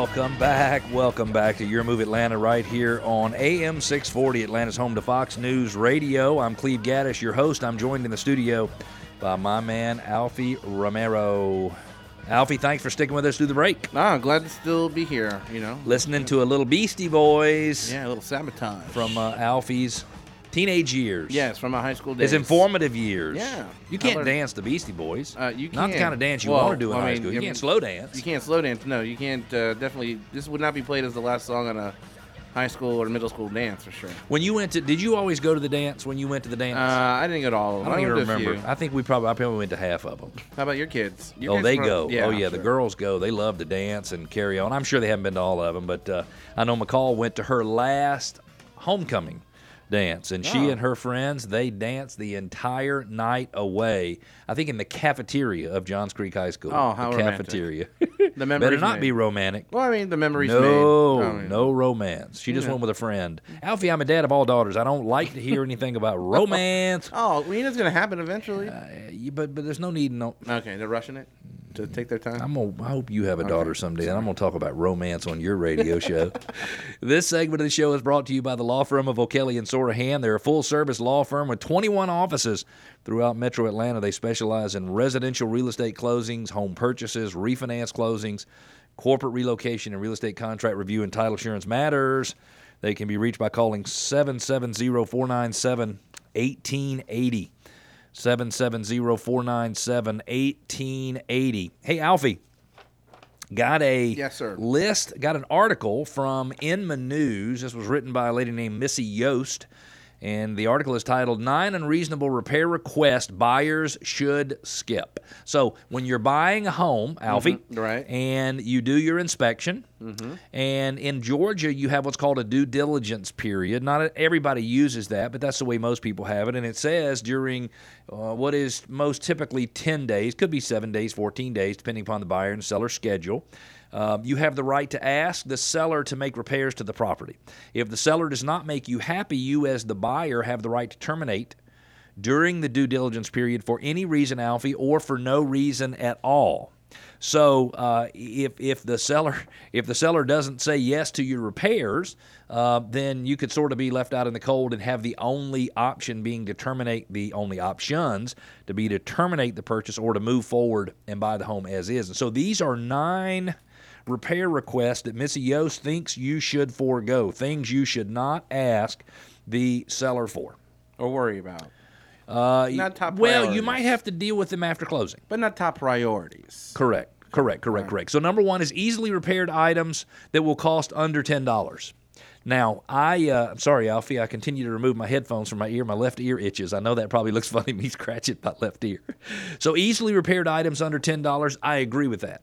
Welcome back to Your Move Atlanta right here on AM 640, Atlanta's home to Fox News Radio. I'm Cleve Gaddis, your host. I'm joined in the studio by my man, Alfie Romero. Alfie, thanks for sticking with us through the break. I'm glad to still be here, you know. Listening to a little Beastie Boys. Yeah, a little Sabotage. From Alfie's teenage years. Yes, from my high school days. His informative years. Yeah. You can't dance the Beastie Boys. You can. Not the kind of dance you want to do in high school. You can't slow dance. You can't slow dance. No, you can't. Definitely, this would not be played as the last song on a high school or middle school dance for sure. When you went to, did you always go to the dance when you went to the dance? I didn't go to all of them. I don't even remember. I probably went to half of them. How about your kids? They go. Yeah, the girls go. They love to dance and carry on. I'm sure they haven't been to all of them, but I know McCall went to her last homecoming dance, and she and her friends, they danced the entire night away, I think in the cafeteria of Johns Creek High School. Oh, how romantic. The memories better not be romantic. Well, I mean, the memories no romance. She just went with a friend. Alfie, I'm a dad of all daughters. I don't like to hear anything about romance. It's going to happen eventually. But there's no need. Okay, they're rushing it to take their time. I hope you have a daughter someday, and I'm going to talk about romance on your radio show. This segment of the show is brought to you by the law firm of O'Kelley and Sorahan. They're a full-service law firm with 21 offices throughout metro Atlanta. They specialize in residential real estate closings, home purchases, refinance closings, corporate relocation, and real estate contract review and title insurance matters. They can be reached by calling 770-497-1880. 770-497-1880. Hey, Alfie, got an article from Inman News. This was written by a lady named Missy Yost, and the article is titled, 9 Unreasonable Repair Requests Buyers Should Skip. So when you're buying a home, Alfie, and you do your inspection, and in Georgia you have what's called a due diligence period. Not everybody uses that, but that's the way most people have it. And it says during what is most typically 10 days, could be 7 days, 14 days, depending upon the buyer and seller's schedule, you have the right to ask the seller to make repairs to the property. If the seller does not make you happy, you as the buyer have the right to terminate during the due diligence period for any reason, Alfie, or for no reason at all. So if the seller doesn't say yes to your repairs, then you could sort of be left out in the cold and have the only option being to terminate the only options to be to terminate the purchase or to move forward and buy the home as is. And so these are 9 repair requests that Missy Yost thinks you should forego, things you should not ask the seller for. Or worry about. Not top priorities. Well, you might have to deal with them after closing. But not top priorities. Correct. So number 1 is easily repaired items that will cost under $10. Now, I'm sorry, Alfie, I continue to remove my headphones from my ear. My left ear itches. I know that probably looks funny, me scratching my left ear. So easily repaired items under $10, I agree with that.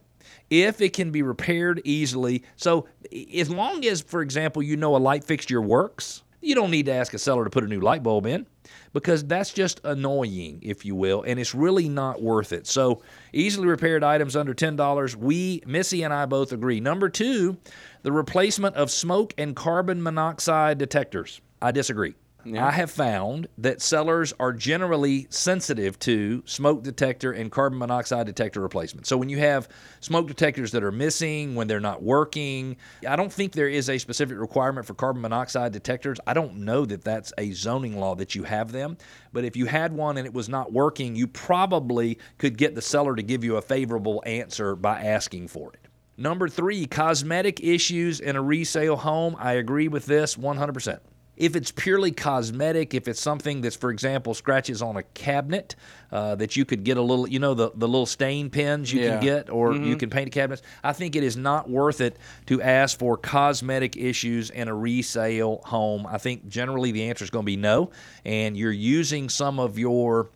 If it can be repaired easily. So as long as, for example, you know a light fixture works, you don't need to ask a seller to put a new light bulb in because that's just annoying, if you will, and it's really not worth it. So easily repaired items under $10, Missy and I both agree. Number 2, the replacement of smoke and carbon monoxide detectors. I disagree. Yeah. I have found that sellers are generally sensitive to smoke detector and carbon monoxide detector replacement. So when you have smoke detectors that are missing, when they're not working, I don't think there is a specific requirement for carbon monoxide detectors. I don't know that that's a zoning law that you have them. But if you had one and it was not working, you probably could get the seller to give you a favorable answer by asking for it. Number 3, cosmetic issues in a resale home. I agree with this 100%. If it's purely cosmetic, if it's something that's, for example, scratches on a cabinet that you could get a little, the little stain pins you can get or you can paint the cabinets, I think it is not worth it to ask for cosmetic issues in a resale home. I think generally the answer is going to be no, and you're using some of your,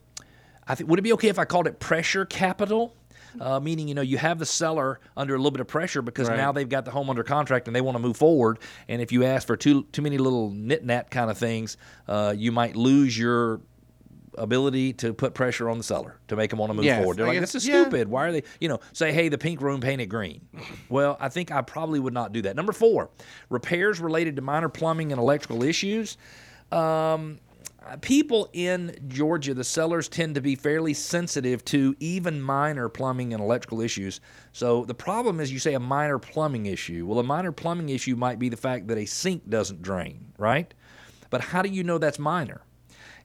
would it be okay if I called it pressure capital? Meaning, you have the seller under a little bit of pressure because now they've got the home under contract and they want to move forward. And if you ask for too many little nit-nat kind of things, you might lose your ability to put pressure on the seller to make them want to move forward. They're like, this is stupid. Why are they, say, hey, the pink room painted green. Well, I think I probably would not do that. Number 4, repairs related to minor plumbing and electrical issues. people in Georgia, the sellers tend to be fairly sensitive to even minor plumbing and electrical issues. So the problem is you say a minor plumbing issue. Well, a minor plumbing issue might be the fact that a sink doesn't drain, right? But how do you know that's minor?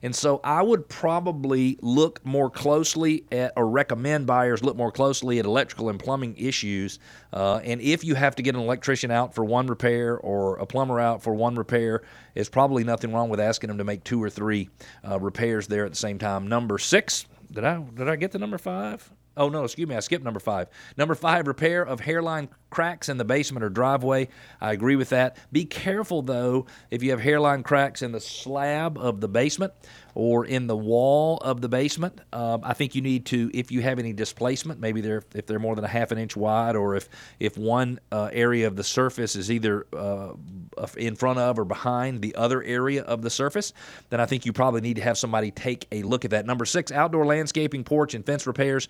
And so I would probably look more closely at, or recommend buyers look more closely at, electrical and plumbing issues. And if you have to get an electrician out for one repair or a plumber out for one repair, it's probably nothing wrong with asking them to make two or three repairs there at the same time. Number six, did I get the number five? Oh, no, excuse me, I skipped number five. Number five, repair of hairline cracks in the basement or driveway. I agree with that. Be careful, though, if you have hairline cracks in the slab of the basement or in the wall of the basement. I think you need to, if you have any displacement, maybe if they're more than a half an inch wide, or if one area of the surface is either in front of or behind the other area of the surface, then I think you probably need to have somebody take a look at that. Number six, outdoor landscaping, porch, and fence repairs.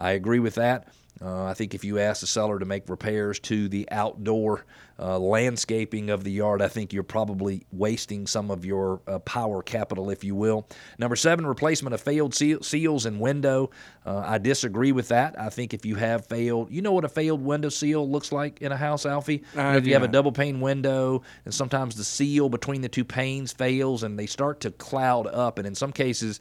I agree with that. I think if you ask the seller to make repairs to the outdoor landscaping of the yard, I think you're probably wasting some of your power capital, if you will. Number seven, replacement of failed seals and window. I disagree with that. I think if you have failed, you know what a failed window seal looks like in a house, Alfie? If you have a double pane window, and sometimes the seal between the two panes fails and they start to cloud up. And in some cases,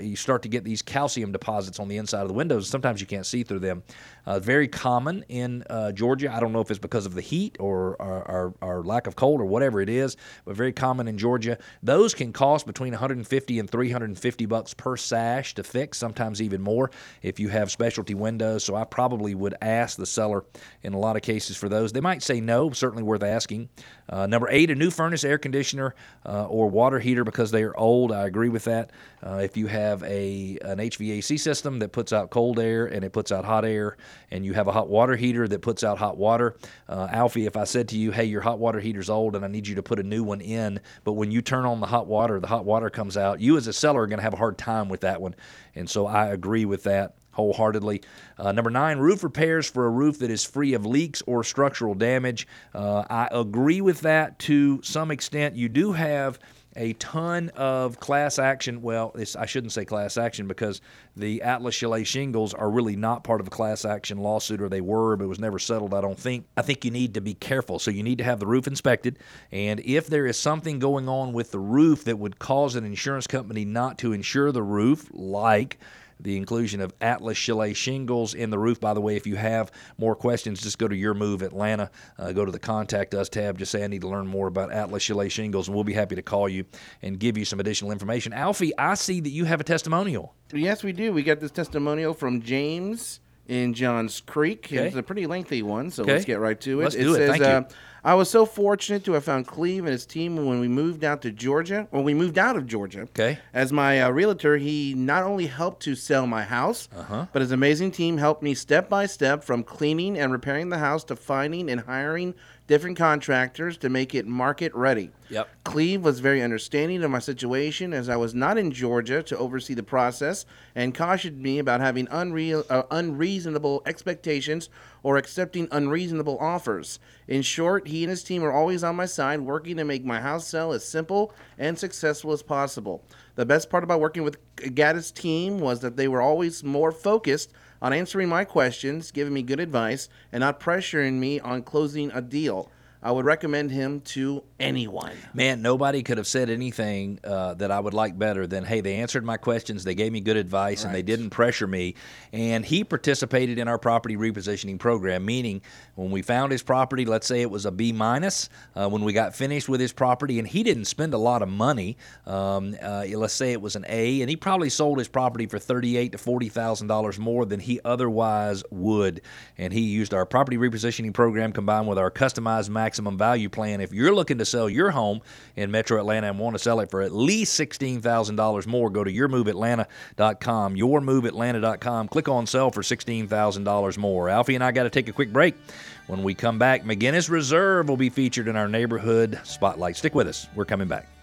you start to get these calcium deposits on the inside of the windows. Sometimes you can't see through them. Very common in Georgia. I don't know if it's because of the heat or our lack of cold or whatever it is, but very common in Georgia. Those can cost between $150 and $350 per sash to fix, sometimes even more if you have specialty windows. So I probably would ask the seller in a lot of cases for those. They might say no, certainly worth asking. Number eight, a new furnace, air conditioner, or water heater because they are old. I agree with that. If you have an HVAC system that puts out cold air and it puts out hot air, and you have a hot water heater that puts out hot water. Alfie, if I said to you, hey, your hot water heater's old and I need you to put a new one in, but when you turn on the hot water comes out, you as a seller are going to have a hard time with that one. And so I agree with that wholeheartedly. Number nine, roof repairs for a roof that is free of leaks or structural damage. I agree with that to some extent. You do have a ton of class action. Well, I shouldn't say class action because the Atlas Chalet shingles are really not part of a class action lawsuit, or they were, but it was never settled, I don't think. I think you need to be careful. So you need to have the roof inspected. And if there is something going on with the roof that would cause an insurance company not to insure the roof, like the inclusion of Atlas Chalet shingles in the roof. By the way, if you have more questions, just go to Your Move Atlanta. Go to the Contact Us tab. Just say, I need to learn more about Atlas Chalet shingles, and we'll be happy to call you and give you some additional information. Alfie, I see that you have a testimonial. Yes, we do. We got this testimonial from James in Johns Creek. Okay. It's a pretty lengthy one, so let's get right to it. Let's do it. Thank you. I was so fortunate to have found Cleve and his team when we moved out to Georgia. When we moved out of Georgia, as my realtor, he not only helped to sell my house, but his amazing team helped me step by step from cleaning and repairing the house to finding and hiring different contractors to make it market ready. Yep. Cleve was very understanding of my situation as I was not in Georgia to oversee the process, and cautioned me about having unreasonable expectations or accepting unreasonable offers. In short, he and his team are always on my side, working to make my house sell as simple and successful as possible. The best part about working with Gaddis' team was that they were always more focused on answering my questions, giving me good advice, and not pressuring me on closing a deal. I would recommend him to anyone. Man, nobody could have said anything that I would like better than, hey, they answered my questions, they gave me good advice, and they didn't pressure me. And he participated in our property repositioning program, meaning when we found his property, let's say it was a B-, when we got finished with his property, and he didn't spend a lot of money, let's say it was an A, and he probably sold his property for $38,000 to $40,000 more than he otherwise would. And he used our property repositioning program combined with our customized maximum value plan. If you're looking to sell your home in Metro Atlanta and want to sell it for at least $16,000 more, go to yourmoveatlanta.com, yourmoveatlanta.com. Click on sell for $16,000 more. Alfie and I got to take a quick break. When we come back, McGinnis Reserve will be featured in our neighborhood spotlight. Stick with us. We're coming back.